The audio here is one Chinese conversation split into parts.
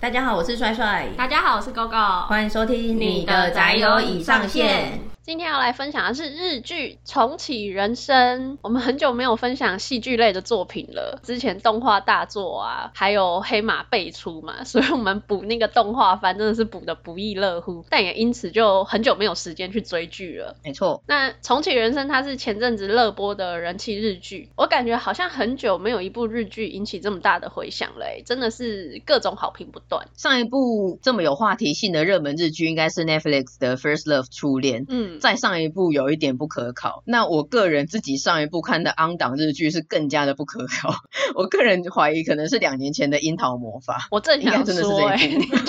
大家好，我是帅帅。大家好，我是狗狗。欢迎收听你的宅友已上线。今天要来分享的是日剧重启人生。我们很久没有分享戏剧类的作品了，之前动画大作啊，还有黑马辈出嘛，所以我们补那个动画番真的是补得不亦乐乎，但也因此就很久没有时间去追剧了。没错，那重启人生它是前阵子热播的人气日剧，我感觉好像很久没有一部日剧引起这么大的回响了耶，真的是各种好评不断。上一部这么有话题性的热门日剧应该是 Netflix 的 First Love 初恋，再上一部有一点不可考。那我个人自己上一部看的昂档日剧是更加的不可考，我个人怀疑可能是2年前的樱桃魔法。我正想说耶、你就是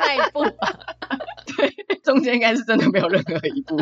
那一部吧。对，中间应该是真的没有任何一部。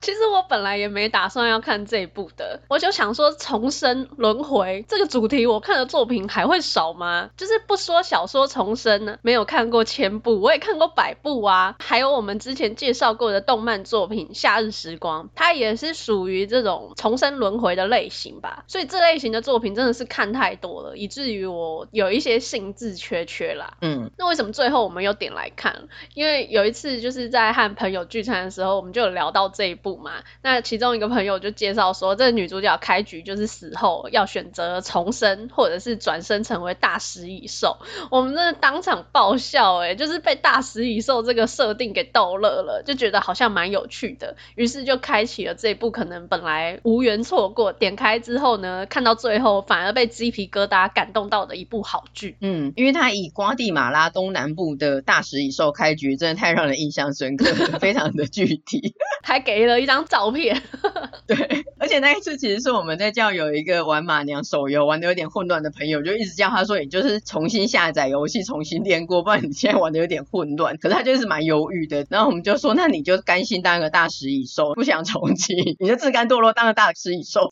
其实我本来也没打算要看这一部的，我就想说重生轮回这个主题我看的作品还会少吗？就是不说小说重生呢，没有看过1000部，我也看过100部啊，还有我们之前介绍过的动漫作品《夏日时光》，它也是属于这种重生轮回的类型吧，所以这类型的作品真的是看太多了，以至于我有一些兴致缺缺啦。那为什么最后我们又点来看？因为有一次就是在和朋友聚餐的时候，我们就有聊到这一部嘛，那其中一个朋友就介绍说，这个女主角开局就是死后要选择重生或者是转生成为大食蚁兽，我们真的当场爆笑耶，就是被大食蚁兽这个设定给逗乐了，就觉得好像蛮有趣的，于是就开启了这一部可能本来无缘错过，点开之后呢，看到最后反而被鸡皮疙瘩感动到的一部好剧。因为它以瓜地马拉东南部的大食蚁兽开局真的太让人印象深刻了，非常的具体。还给了一张照片。对，而且那一次其实是我们在叫有一个玩马娘手游玩的有点混乱的朋友，就一直叫他说你就是重新下载游戏重新练过，不然你现在玩的有点混乱，可是他就是蛮犹豫的，然后我们就说那你就甘心当个大食蚁兽，不想重启你就自甘堕落当个大食蚁兽。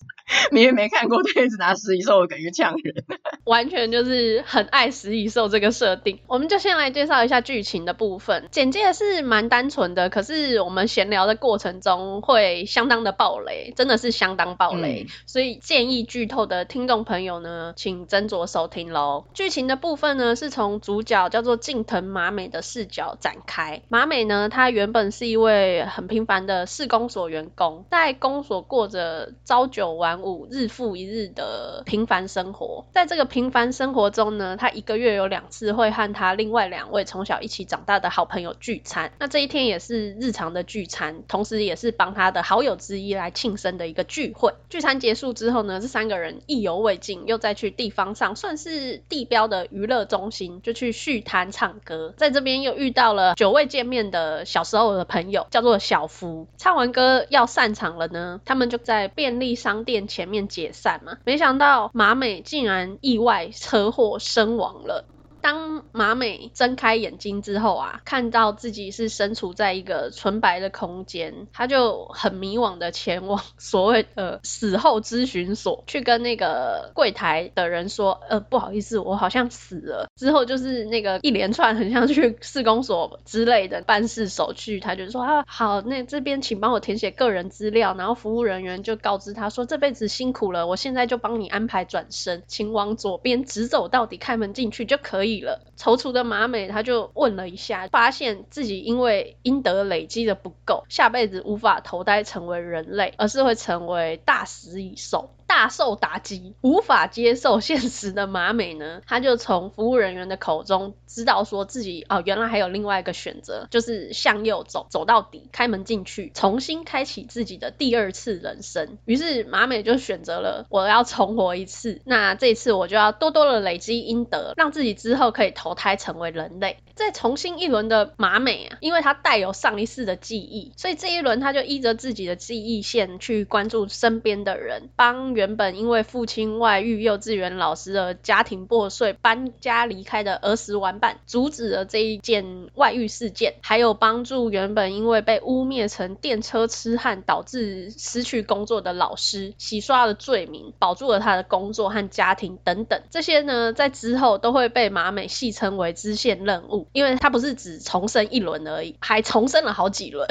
明明没看过就一直拿食蚁兽的梗去呛人，完全就是很爱食蚁兽这个设定。我们就先来介绍一下剧情的部分，简介是蛮单纯的，可是我们闲聊的过程中会相当的爆雷，真的是相当爆雷，所以建议剧透的听众朋友呢请斟酌收听咯。剧情的部分呢是从主角叫做近藤麻美的视角展开。麻美呢她原本是一位很平凡的市公所员工，在公所过着朝九晚5日复一日的平凡生活。在这个平凡生活中呢，他1个月有2次会和他另外2位从小一起长大的好朋友聚餐，那这一天也是日常的聚餐，同时也是帮他的好友之一来庆生的一个聚会。聚餐结束之后呢，这3个人意犹未尽，又再去地方上算是地标的娱乐中心就去续摊唱歌。在这边又遇到了9位见面的小时候的朋友，叫做小福。唱完歌要散场了呢，他们就在便利商店前面解散嘛，没想到麻美竟然意外车祸身亡了。当麻美睁开眼睛之后啊，看到自己是身处在一个纯白的空间，她就很迷惘的前往所谓的死后咨询所，去跟那个柜台的人说不好意思，我好像死了。之后就是那个一连串很像去市公所之类的办事手续，她就说好，那这边请帮我填写个人资料，然后服务人员就告知她说这辈子辛苦了，我现在就帮你安排转身，请往左边直走到底开门进去就可以了。踌躇的麻美她就问了一下，发现自己因为阴德累积的不够，下辈子无法投胎成为人类，而是会成为大食蚁兽。大受打击，无法接受现实的麻美呢，她就从服务人员的口中知道说自己原来还有另外一个选择，就是向右走，走到底，开门进去，重新开启自己的第2次人生。于是麻美就选择了我要重活一次，那这次我就要多多的累积阴德，让自己之后可以投胎成为人类。在重新一轮的麻美啊，因为她带有上一世的记忆，所以这一轮她就依着自己的记忆线去关注身边的人，帮原本因为父亲外遇幼稚园老师而家庭破碎搬家离开的儿时玩伴，阻止了这一件外遇事件，还有帮助原本因为被污蔑成电车痴汉导致失去工作的老师，洗刷了罪名，保住了他的工作和家庭等等。这些呢在之后都会被麻美戏称为支线任务。出，因为他不是只重生一轮而已，还重生了好几轮，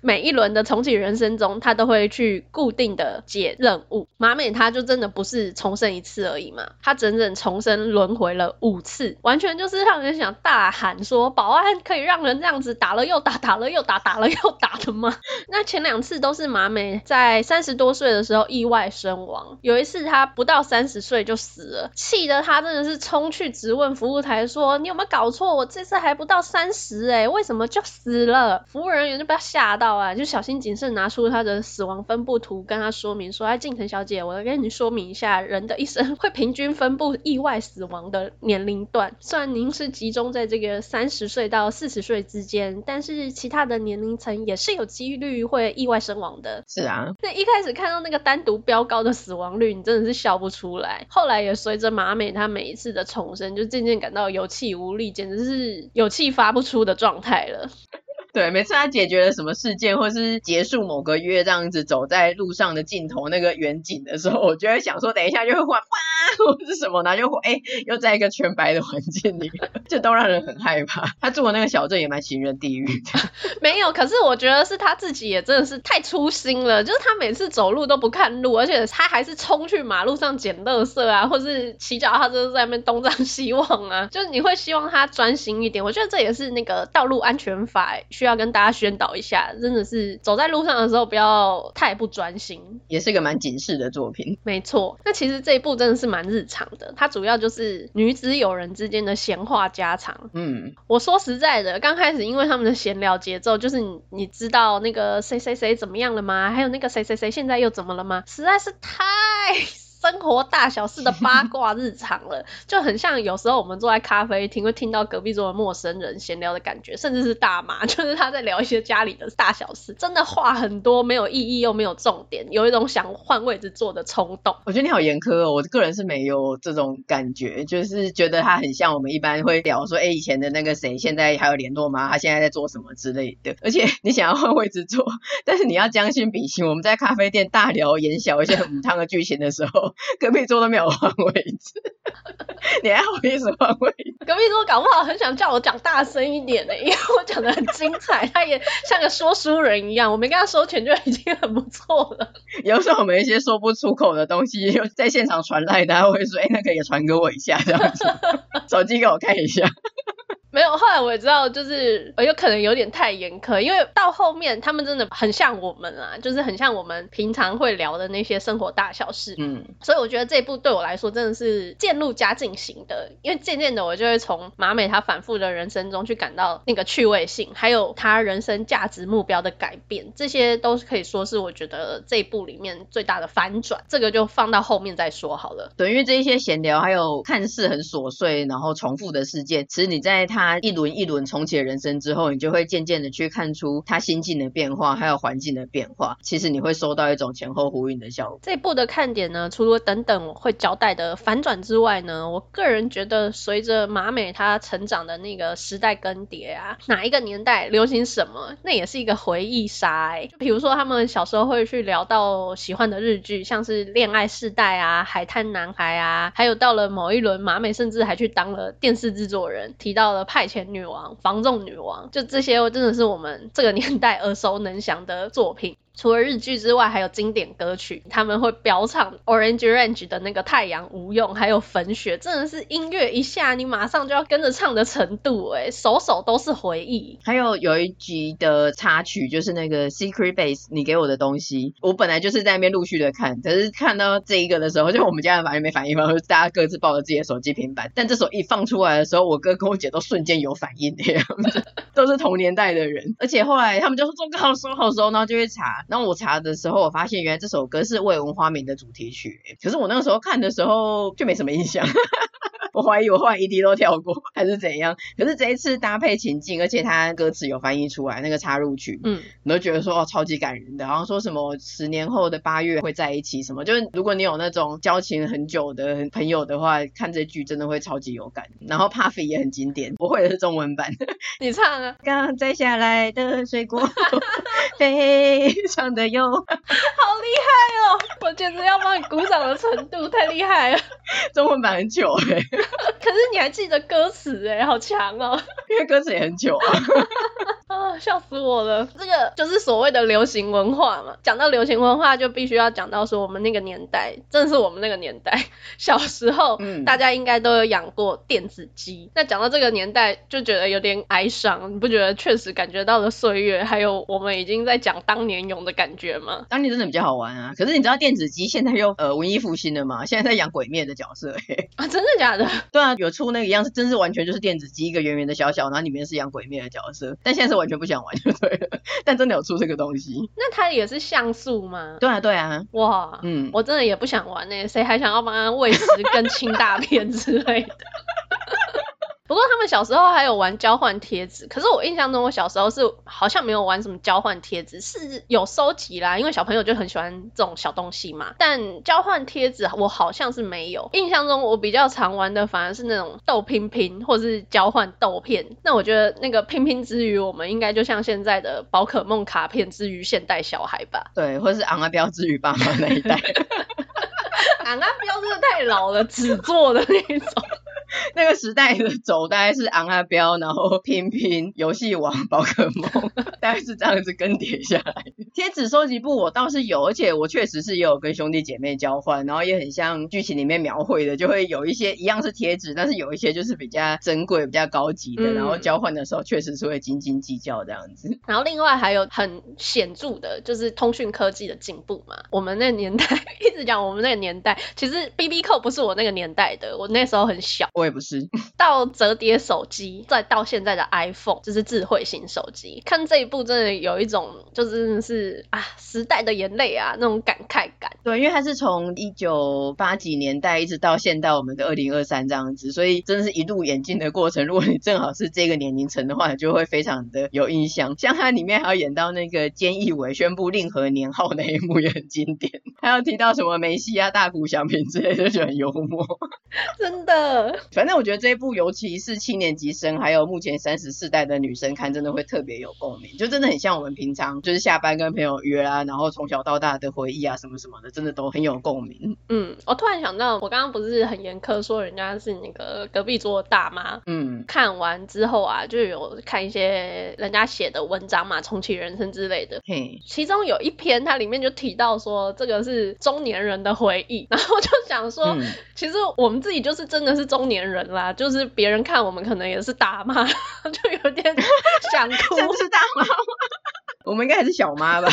每一轮的重启人生中他都会去固定的解任务。马美他就真的不是重生一次而已嘛，他整整重生轮回了5次，完全就是让人想大喊说保安可以让人这样子打了又打，打了又打，打了又打的吗？那前2次都是马美在30多岁的时候意外身亡，有一次他不到30岁就死了，气得他真的是冲去质问服务台说你有没有搞错，我这次还不到30耶，为什么就死了？服务人员就被他吓到啊，就小心谨慎拿出他的死亡分布图跟他说明说，哎，静藤小姐，我跟你说明一下，人的一生会平均分布意外死亡的年龄段，虽然您是集中在这个30岁到40岁之间，但是其他的年龄层也是有几率会意外身亡的。是啊，那一开始看到那个单独标高的死亡率，你真的是笑不出来。后来也随着马美她每一次的重生，就渐渐感到有气无力，简直是有气发不出的状态了。对，每次他解决了什么事件或是结束某个月这样子走在路上的尽头那个远景的时候，我就会想说等一下就会换或是什么，然后就又在一个全白的环境里，这都让人很害怕。他住的那个小镇也蛮行人地狱的。没有，可是我觉得是他自己也真的是太粗心了，就是他每次走路都不看路，而且他还是冲去马路上捡垃圾啊，或是骑脚踏车在那边东张西望啊，就是你会希望他专心一点。我觉得这也是那个道路安全法需要跟大家宣导一下，真的是走在路上的时候不要太不专心，也是个蛮警示的作品。没错，那其实这一部真的是蛮日常的，它主要就是女子友人之间的闲话家常。我说实在的，刚开始因为他们的闲聊节奏就是 你知道那个谁谁谁怎么样了吗，还有那个谁谁谁现在又怎么了吗，实在是太生活大小事的八卦日常了，就很像有时候我们坐在咖啡厅会听到隔壁桌的陌生人闲聊的感觉，甚至是大妈，就是他在聊一些家里的大小事，真的话很多，没有意义又没有重点，有一种想换位置坐的冲动。我觉得你好严苛哦，我个人是没有这种感觉，就是觉得他很像我们一般会聊说以前的那个谁现在还有联络吗，他现在在做什么之类的。而且你想要换位置坐，但是你要将心比心，我们在咖啡店大聊言小一些很母汤的剧情的时候隔壁桌都没有换位置，你还好意思换位置？隔壁桌搞不好很想叫我讲大声一点因为我讲得很精彩，他也像个说书人一样，我没跟他收钱就已经很不错了。有时候我们一些说不出口的东西在现场传来，大家会说那个也传给我一下这样子，手机给我看一下。没有，后来我也知道就是有可能有点太严苛，因为到后面他们真的很像我们啊，就是很像我们平常会聊的那些生活大小事。所以我觉得这一部对我来说真的是渐入佳境型的，因为渐渐的我就会从马美她反复的人生中去感到那个趣味性，还有她人生价值目标的改变，这些都可以说是我觉得这一部里面最大的反转，这个就放到后面再说好了。对，因为这些闲聊还有看似很琐碎然后重复的事件，其实你在她一轮一轮重启人生之后，你就会渐渐的去看出他心境的变化还有环境的变化，其实你会收到一种前后呼应的效果。这部的看点呢，除了等等我会交代的反转之外呢，我个人觉得随着马美她成长的那个时代更迭啊，哪一个年代流行什么那也是一个回忆杀就比如说他们小时候会去聊到喜欢的日剧，像是恋爱世代啊，海滩男孩啊，还有到了某一轮马美甚至还去当了电视制作人，提到了派遣女王、房仲女王，就这些真的是我们这个年代耳熟能详的作品。除了日剧之外还有经典歌曲，他们会飙唱 Orange Range 的那个太阳无用，还有粉雪，真的是音乐一下你马上就要跟着唱的程度首首都是回忆。还有一集的插曲就是那个 Secret Base 你给我的东西，我本来就是在那边陆续的看，可是看到这一个的时候，就我们家人反应没反应嘛，大家各自抱着自己的手机平板，但这首一放出来的时候，我哥跟我姐都瞬间有反应的样子都是同年代的人，而且后来他们就说这个好熟好熟，然后就会查，然后我查的时候我发现原来这首歌是未闻花名的主题曲可是我那个时候看的时候就没什么印象我怀疑我后来一滴都跳过还是怎样，可是这一次搭配情境，而且他歌词有翻译出来那个插入曲你都觉得说超级感人的，好像说什么10年后的8月会在一起什么，就是如果你有那种交情很久的朋友的话，看这句真的会超级有感。然后 Puffy 也很经典，我会的是中文版你唱啊，刚摘下来的水果非常的优，好厉害哦，我简直要帮你鼓掌的程度太厉害了，中文版很久可是你还记得歌词耶，好强哦，因为歌词也很久啊。啊，笑死我了。这个就是所谓的流行文化嘛，讲到流行文化就必须要讲到说我们那个年代，正是我们那个年代小时候、大家应该都有养过电子机，那讲到这个年代就觉得有点哀伤，你不觉得确实感觉到了岁月，还有我们已经在讲当年勇的感觉吗？当年真的比较好玩啊，可是你知道电子机现在又文艺复兴了嘛，现在在养鬼灭的角色耶。啊，真的假的？对啊，有出那个样子，真是完全就是电子机，一个圆圆的小小，然后里面是养鬼灭的角色，但现在是完全不想玩就对了，但真的有出这个东西。那它也是像素吗？对啊对啊。哇，我真的也不想玩耶，谁还想要帮他喂食跟清大片之类的。不过他们小时候还有玩交换贴纸，可是我印象中我小时候是好像没有玩什么交换贴纸，是有收集啦，因为小朋友就很喜欢这种小东西嘛，但交换贴纸我好像是没有。印象中我比较常玩的反而是那种豆拼拼或是交换豆片，那我觉得那个拼拼之于我们应该就像现在的宝可梦卡片之于现代小孩吧。对，或是昂阿彪之于爸妈那一代。昂阿彪真的太老了，纸做的那种。那个时代的走大概是昂阿彪，然后拼拼游戏王宝可梦，大概是这样子更迭下来。贴纸收集部我倒是有，而且我确实是也有跟兄弟姐妹交换，然后也很像剧情里面描绘的，就会有一些一样是贴纸，但是有一些就是比较珍贵比较高级的，然后交换的时候确实是会斤斤计较这样子。然后另外还有很显著的就是通讯科技的进步嘛，我们那个年代一直讲我们那个年代，其实 BB 扣不是我那个年代的，我那时候很小，我也不是。到折叠手机，再到现在的 iPhone， 就是智慧型手机。看这一部真的有一种就是啊时代的眼泪啊那种感慨感。对，因为它是从1980几年代一直到现在我们的2023这样子，所以真的是一路演进的过程。如果你正好是这个年龄层的话，你就会非常的有印象。像它里面还要演到那个菅义伟宣布令和年号那一幕也很经典，还要提到什么梅西啊大谷翔平之类的，就觉得很幽默。真的。反正我觉得这一部尤其是7年级生还有目前34代的女生看真的会特别有共鸣，就真的很像我们平常就是下班跟朋友约啊，然后从小到大的回忆啊什么什么的，真的都很有共鸣。我突然想到我刚刚不是很严苛说人家是那个隔壁桌的大妈，看完之后啊就有看一些人家写的文章嘛，重启人生之类的，其中有一篇它里面就提到说这个是中年人的回忆，然后就想说，其实我们自己就是真的是中年人啦，就是别人看我们可能也是大妈，就有点想哭。真是大妈吗？我们应该还是小妈吧。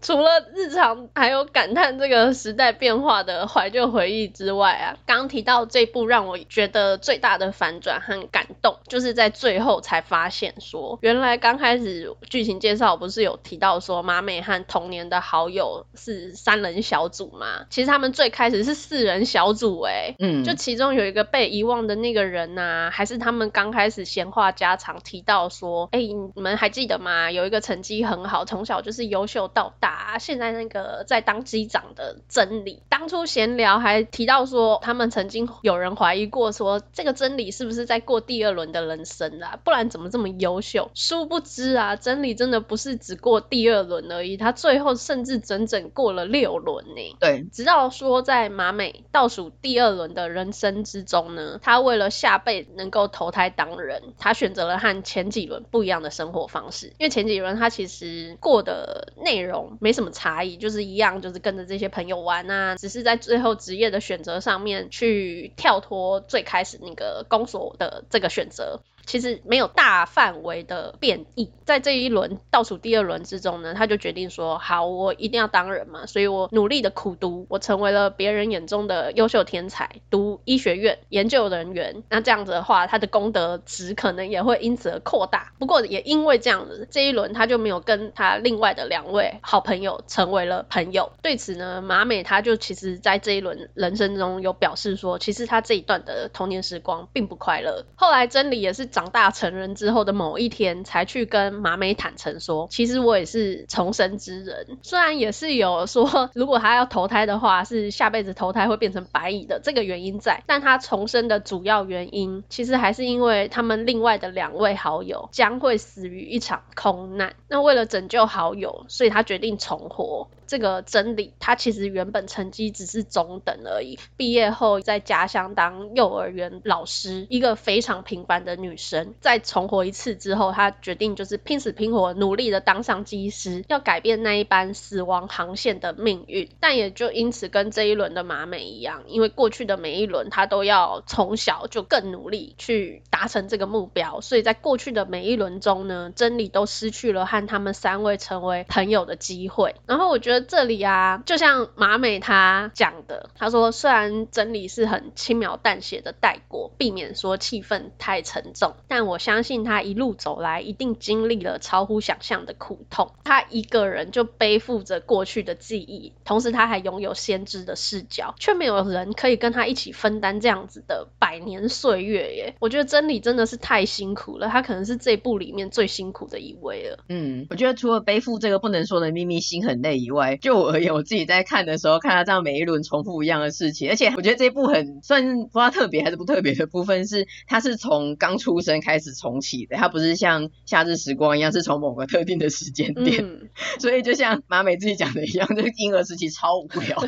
除了日常还有感叹这个时代变化的怀旧回忆之外啊，刚刚提到这部让我觉得最大的反转和感动就是在最后才发现说，原来刚开始剧情介绍不是有提到说妈美和童年的好友是3人小组吗？其实他们最开始是4人小组耶，就其中有一个被遗忘的那个人啊，还是他们刚开始闲话家常提到说，你们还记得吗？有一个成绩很好，从小就是优秀到大，现在那个在当机长的真理。当初闲聊还提到说他们曾经有人怀疑过说这个真理是不是在过第2轮的人生啦，不然怎么这么优秀。殊不知啊，真理真的不是只过第2轮而已，他最后甚至整整过了6轮耶。对，直到说在马美倒数第2轮的人生之中呢，他为了下辈能够投胎当人，他选择了和前几轮不一样的生活方式。因为前几轮他其实过的内容没什么差异，就是一样，就是跟着这些朋友玩啊，只是在最后职业的选择上面去跳脱最开始那个公所的这个选择，其实没有大范围的变异。在这一轮倒数第2轮之中呢，他就决定说好，我一定要当人嘛，所以我努力的苦读，我成为了别人眼中的优秀天才，读医学院研究人员，那这样子的话他的功德值可能也会因此而扩大。不过也因为这样子，这一轮他就没有跟他另外的2位好朋友成为了朋友。对此呢，马美他就其实在这一轮人生中有表示说，其实他这一段的童年时光并不快乐。后来真理也是长大成人之后的某一天才去跟麻美坦诚说，其实我也是重生之人，虽然也是有说如果他要投胎的话是下辈子投胎会变成白蚁的这个原因在，但他重生的主要原因其实还是因为他们另外的2位好友将会死于一场空难，那为了拯救好友，所以他决定重活。这个真理他其实原本成绩只是中等而已，毕业后在家乡当幼儿园老师，一个非常平凡的女生，在重活一次之后，她决定就是拼死拼活努力的当上机师，要改变那一班死亡航线的命运。但也就因此跟这一轮的麻美一样，因为过去的每一轮她都要从小就更努力去达成这个目标，所以在过去的每一轮中呢，真理都失去了和他们3位成为朋友的机会。然后我觉得这里啊，就像麻美她讲的，她说虽然真理是很轻描淡写的带过，避免说气氛太沉重，但我相信她一路走来一定经历了超乎想象的苦痛，她一个人就背负着过去的记忆，同时她还拥有先知的视角，却没有人可以跟她一起分担这样子的百年岁月耶。我觉得真理真的是太辛苦了，她可能是这部里面最辛苦的一位了。嗯，我觉得除了背负这个不能说的秘密心很累以外，就我而言，我自己在看的时候看他这样每一轮重复一样的事情，而且我觉得这一部很算是不知道特别还是不特别的部分是，他是从刚出生开始重启的，他不是像夏日时光一样是从某个特定的时间点、所以就像麻美自己讲的一样，就是婴儿时期超无聊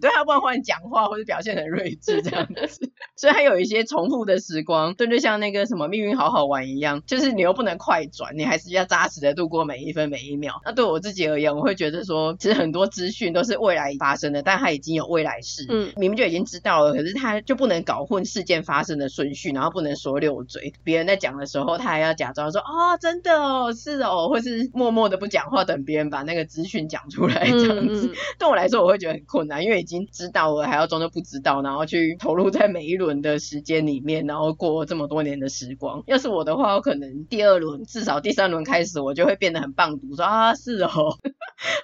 对，他乱换讲话或者表现很睿智这样子所以还有一些重复的时光，对，就像那个什么命运好好玩一样，就是你又不能快转，你还是要扎实的度过每一分每一秒。那对我自己而言，我会觉得说其实很多资讯都是未来发生的，但它已经有未来式、明明就已经知道了，可是它就不能搞混事件发生的顺序，然后不能说溜嘴，别人在讲的时候他还要假装说哦真的哦是哦，或是默默的不讲话等别人把那个资讯讲出来这样子。对我来说我会觉得很困难，因为已经知道了还要装作不知道，然后去投入在每一轮的时间里面，然后过这么多年的时光。要是我的话，我可能第2轮至少第3轮开始我就会变得很棒读说啊是哦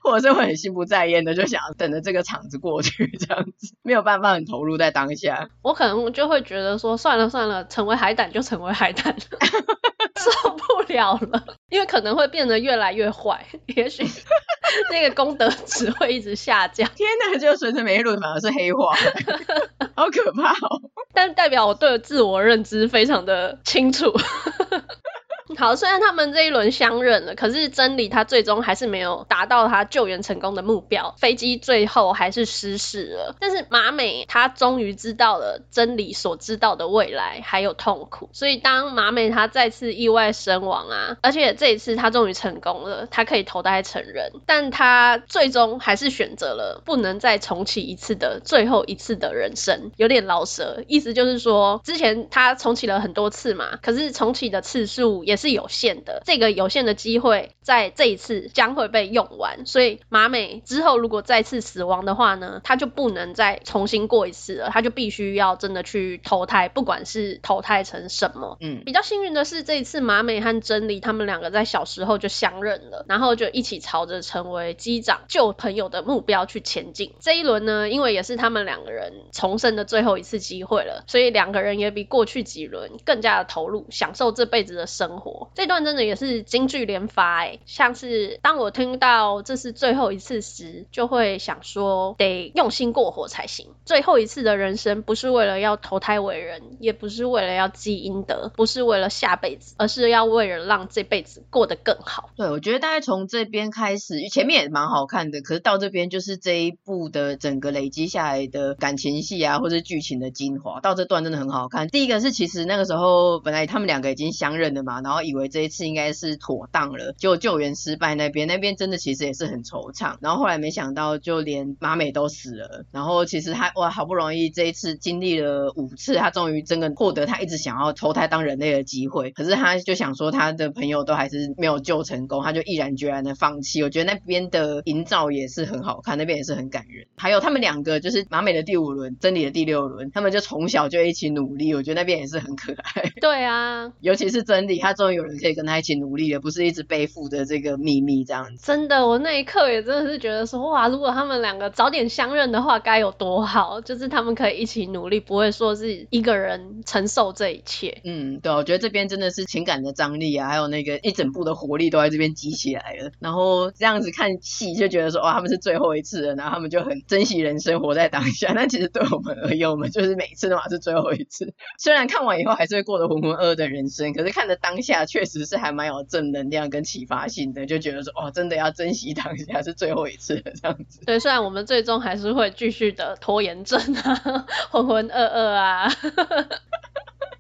或者是会很心不在焉的就想等着这个场子过去这样子，没有办法很投入在当下。我可能就会觉得说算了算了，成为海胆就成为海胆受不了了，因为可能会变得越来越坏，也许那个功德值会一直下降。天哪，就随着每一轮反而是黑化好可怕哦。但代表我对自我认知非常的清楚好，虽然他们这一轮相认了，可是真理他最终还是没有达到他救援成功的目标，飞机最后还是失事了。但是麻美他终于知道了真理所知道的未来还有痛苦，所以当麻美他再次意外身亡啊，而且这一次他终于成功了，他可以投胎成人，但他最终还是选择了不能再重启一次的最后一次的人生。有点老舌，意思就是说之前他重启了很多次嘛，可是重启的次数也是有限的，这个有限的机会在这一次将会被用完，所以麻美之后如果再次死亡的话呢，她就不能再重新过一次了，她就必须要真的去投胎，不管是投胎成什么。比较幸运的是这一次麻美和真理他们2个在小时候就相认了，然后就一起朝着成为机长救朋友的目标去前进。这一轮呢，因为也是他们2个人重生的最后一次机会了，所以2个人也比过去几轮更加的投入，享受这辈子的生活。这段真的也是金句连发耶，像是当我听到这是最后一次时，就会想说得用心过活才行，最后一次的人生不是为了要投胎为人，也不是为了要积阴德，不是为了下辈子，而是要为了让这辈子过得更好。对，我觉得大概从这边开始，前面也蛮好看的，可是到这边就是这一部的整个累积下来的感情戏啊，或者剧情的精华，到这段真的很好看。第一个是其实那个时候本来他们2个已经相认了嘛，然后以为这一次应该是妥当了，结果救援失败，那边真的其实也是很惆怅，然后后来没想到就连麻美都死了，然后其实他哇好不容易这一次经历了5次，他终于真的获得他一直想要投胎当人类的机会，可是他就想说他的朋友都还是没有救成功，他就毅然决然的放弃。我觉得那边的营造也是很好看，那边也是很感人。还有他们2个就是麻美的第5轮，真理的第6轮，他们就从小就一起努力，我觉得那边也是很可爱。对啊，尤其是真理，他终于终于有人可以跟他一起努力了，不是一直背负着这个秘密这样子。真的，我那一刻也真的是觉得说，哇，如果他们两个早点相认的话该有多好，就是他们可以一起努力，不会说是一个人承受这一切。嗯，对，我觉得这边真的是情感的张力啊，还有那个一整部的活力都在这边集起来了，然后这样子看戏就觉得说，哇，他们是最后一次了，然后他们就很珍惜人生，活在当下。但其实对我们而言，我们就是每一次都嘛是最后一次，虽然看完以后还是会过得浑浑噩噩的人生，可是看着当下确实是还蛮有正能量跟启发性的，就觉得说，哇，真的要珍惜当下，是最后一次了这样子。对，虽然我们最终还是会继续的拖延症啊，浑浑噩噩啊。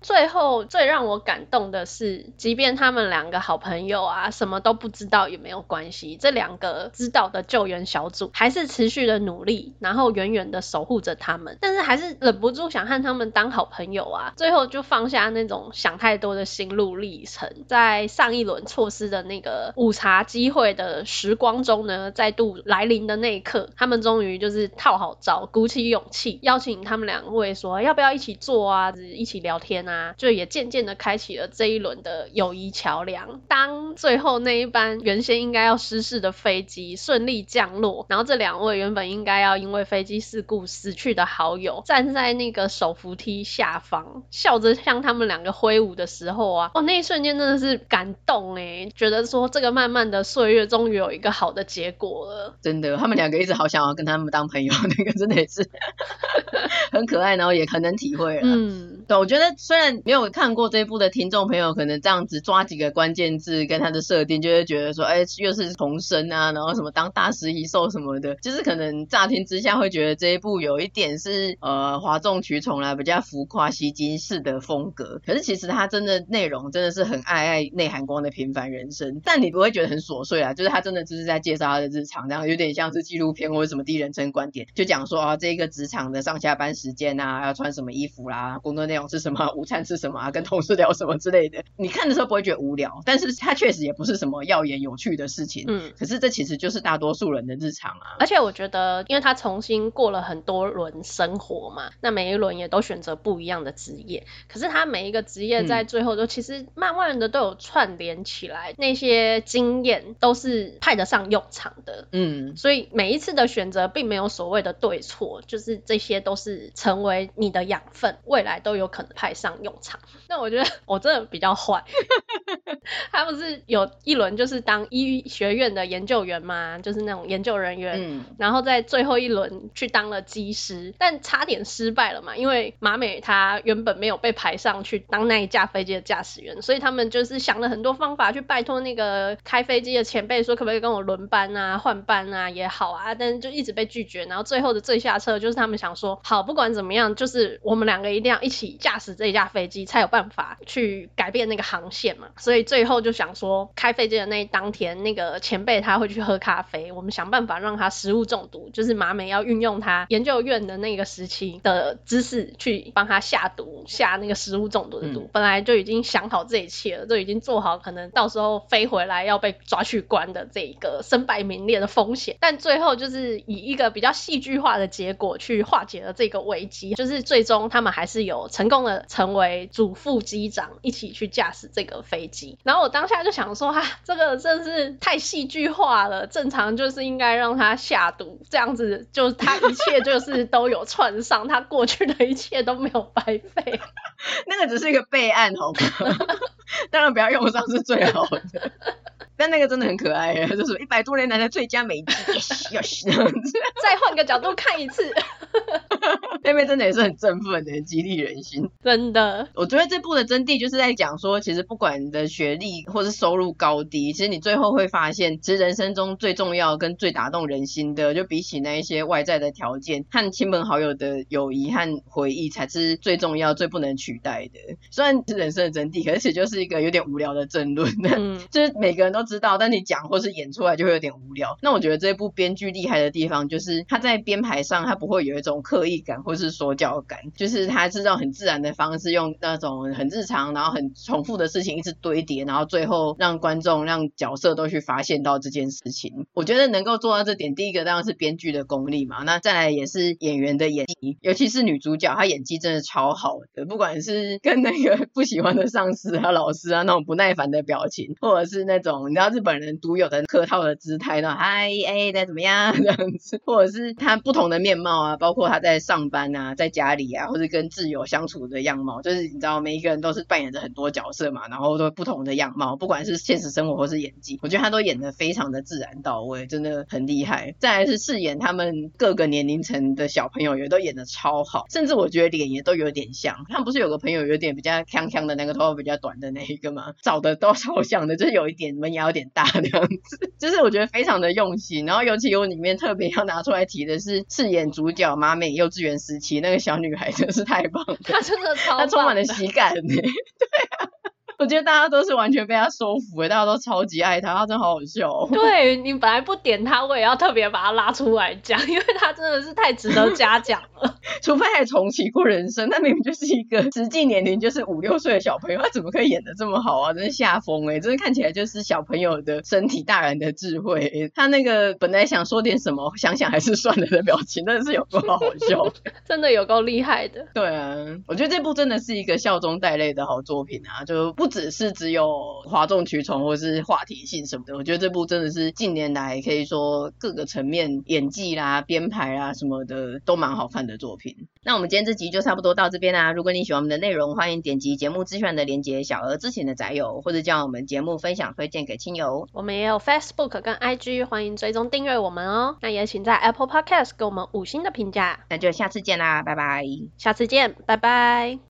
最后最让我感动的是，即便他们两个好朋友啊什么都不知道也没有关系，这两个知道的救援小组还是持续的努力，然后远远的守护着他们，但是还是忍不住想和他们当好朋友啊，最后就放下那种想太多的心路历程，在上一轮错失的那个午茶机会的时光中呢，再度来临的那一刻，他们终于就是套好招，鼓起勇气邀请他们两位说要不要一起做啊，一起聊天啊，就也渐渐的开启了这一轮的友谊桥梁。当最后那一班原先应该要失事的飞机顺利降落，然后这两位原本应该要因为飞机事故死去的好友站在那个手扶梯下方笑着向他们两个挥舞的时候啊，哦，那一瞬间真的是感动耶，觉得说这个漫漫的岁月终于有一个好的结果了。真的，他们两个一直好想要跟他们当朋友，那个真的也是很可爱，然后也很能体会了。嗯，对，我觉得虽然没有看过这部的听众朋友，可能这样子抓几个关键字跟他的设定，就会觉得说，哎，又是重生啊，然后什么当大食蚁兽什么的，就是可能乍听之下会觉得这一部有一点是哗众取宠啦，比较浮夸吸睛式的风格。可是其实它真的内容真的是很爱内涵光的平凡人生，但你不会觉得很琐碎啦，就是它真的就是在介绍他的日常，然后有点像是纪录片或者什么第一人称观点，就讲说啊，这个职场的上下班时间啊，要穿什么衣服啦，工作内容是什么，午餐吃什么啊，跟同事聊什么之类的，你看的时候不会觉得无聊，但是它确实也不是什么耀眼有趣的事情。嗯，可是这其实就是大多数人的日常啊。而且我觉得因为他重新过了很多轮生活嘛，那每一轮也都选择不一样的职业，可是他每一个职业在最后都其实慢慢的都有串联起来，那些经验都是派得上用场的。嗯，所以每一次的选择并没有所谓的对错，就是这些都是成为你的养分，未来都有可能派上用场。那我觉得我真的比较坏他不是有一轮就是当医学院的研究员嘛，就是那种研究人员，然后在最后一轮去当了机师，但差点失败了嘛，因为马美他原本没有被排上去当那一架飞机的驾驶员，所以他们就是想了很多方法去拜托那个开飞机的前辈说可不可以跟我轮班啊换班啊也好啊，但是就一直被拒绝，然后最后的最下策就是他们想说好，不管怎么样就是我们两个一定要一起驾驶这一架飞机才有办法去改变那个航线嘛，所以最后就想说开飞机的那当天那个前辈他会去喝咖啡，我们想办法让他食物中毒，就是麻美要运用他研究院的那个时期的知识去帮他下毒，下那个食物中毒的毒。本来就已经想好这一切了，就已经做好可能到时候飞回来要被抓去关的这一个身败名裂的风险，但最后就是以一个比较戏剧化的结果去化解了这个危机，就是最终他们还是有成功的成为主副机长一起去驾驶这个飞机。然后我当下就想说啊，这个真是太戏剧化了，正常就是应该让他下毒，这样子就他一切就是都有串上他过去的一切都没有白费那个只是一个备案好吗当然不要用上是最好的但那个真的很可爱耶，就是100多年来的最佳美剧再换个角度看一次那边真的也是很振奋的，激励人心。真的，我觉得这部的真谛就是在讲说，其实不管你的学历或是收入高低，其实你最后会发现，其实人生中最重要跟最打动人心的，就比起那一些外在的条件，和亲朋好友的友谊和回忆才是最重要最不能取代的。虽然是人生的真谛，可是就是一个有点无聊的争论，就是每个人都知道，但你讲或是演出来就会有点无聊。那我觉得这部编剧厉害的地方就是他在编排上他不会有一种刻意感或是说教感，就是他是用很自然的方式，用那种很日常然后很重复的事情一直堆叠，然后最后让观众让角色都去发现到这件事情。我觉得能够做到这点，第一个当然是编剧的功力嘛，那再来也是演员的演技，尤其是女主角她演技真的超好的，不管是跟那个不喜欢的上司啊老师啊那种不耐烦的表情，或者是那种你知道日本人独有的客套的姿态，那嗨哎再怎么样这样子，或者是她不同的面貌啊，包括她在上班啊在家里啊或者跟挚友相处的样貌，就是你知道每一个人都是扮演着很多角色嘛，然后都不同的样貌，不管是现实生活或是演技，我觉得她都演得非常的自然到位，真的很厉害。再来是饰演他们各个年龄层的小朋友也都演得超好，甚至我觉得脸也都有点像，他们不是有个朋友有点比较呛呛的那个，头发比较短的那一个吗，找的都超像的，就是有一点门牙有点大的样子，就是我觉得非常的用心。然后尤其我里面特别要拿出来提的是饰演主角妈美幼稚园时期那个小女孩，真是太棒了，她真的超棒的，她充满了喜感耶对啊，我觉得大家都是完全被他说服的，大家都超级爱他，他真的好好笑哦。对，你本来不点他我也要特别把他拉出来讲，因为他真的是太值得嘉奖了除非还重启过人生，那明明就是一个实际年龄就是5-6岁的小朋友，他怎么可以演得这么好啊，真是吓疯耶，真的看起来就是小朋友的身体大人的智慧耶。他那个本来想说点什么想想还是算了的表情真的是有够好笑真的有够厉害的。对啊，我觉得这部真的是一个笑中带泪的好作品啊，就不只是只有哗众取宠或是话题性什么的，我觉得这部真的是近年来可以说各个层面演技啦编排啦什么的都蛮好看的作品。那我们今天这集就差不多到这边啦，如果你喜欢我们的内容，欢迎点击节目资讯的连结小额支持的宅友，或者将我们节目分享推荐给亲友。我们也有 Facebook 跟 IG， 欢迎追踪订阅我们哦。那也请在 Apple Podcast 给我们5星的评价。那就下次见啦，拜拜。下次见，拜拜。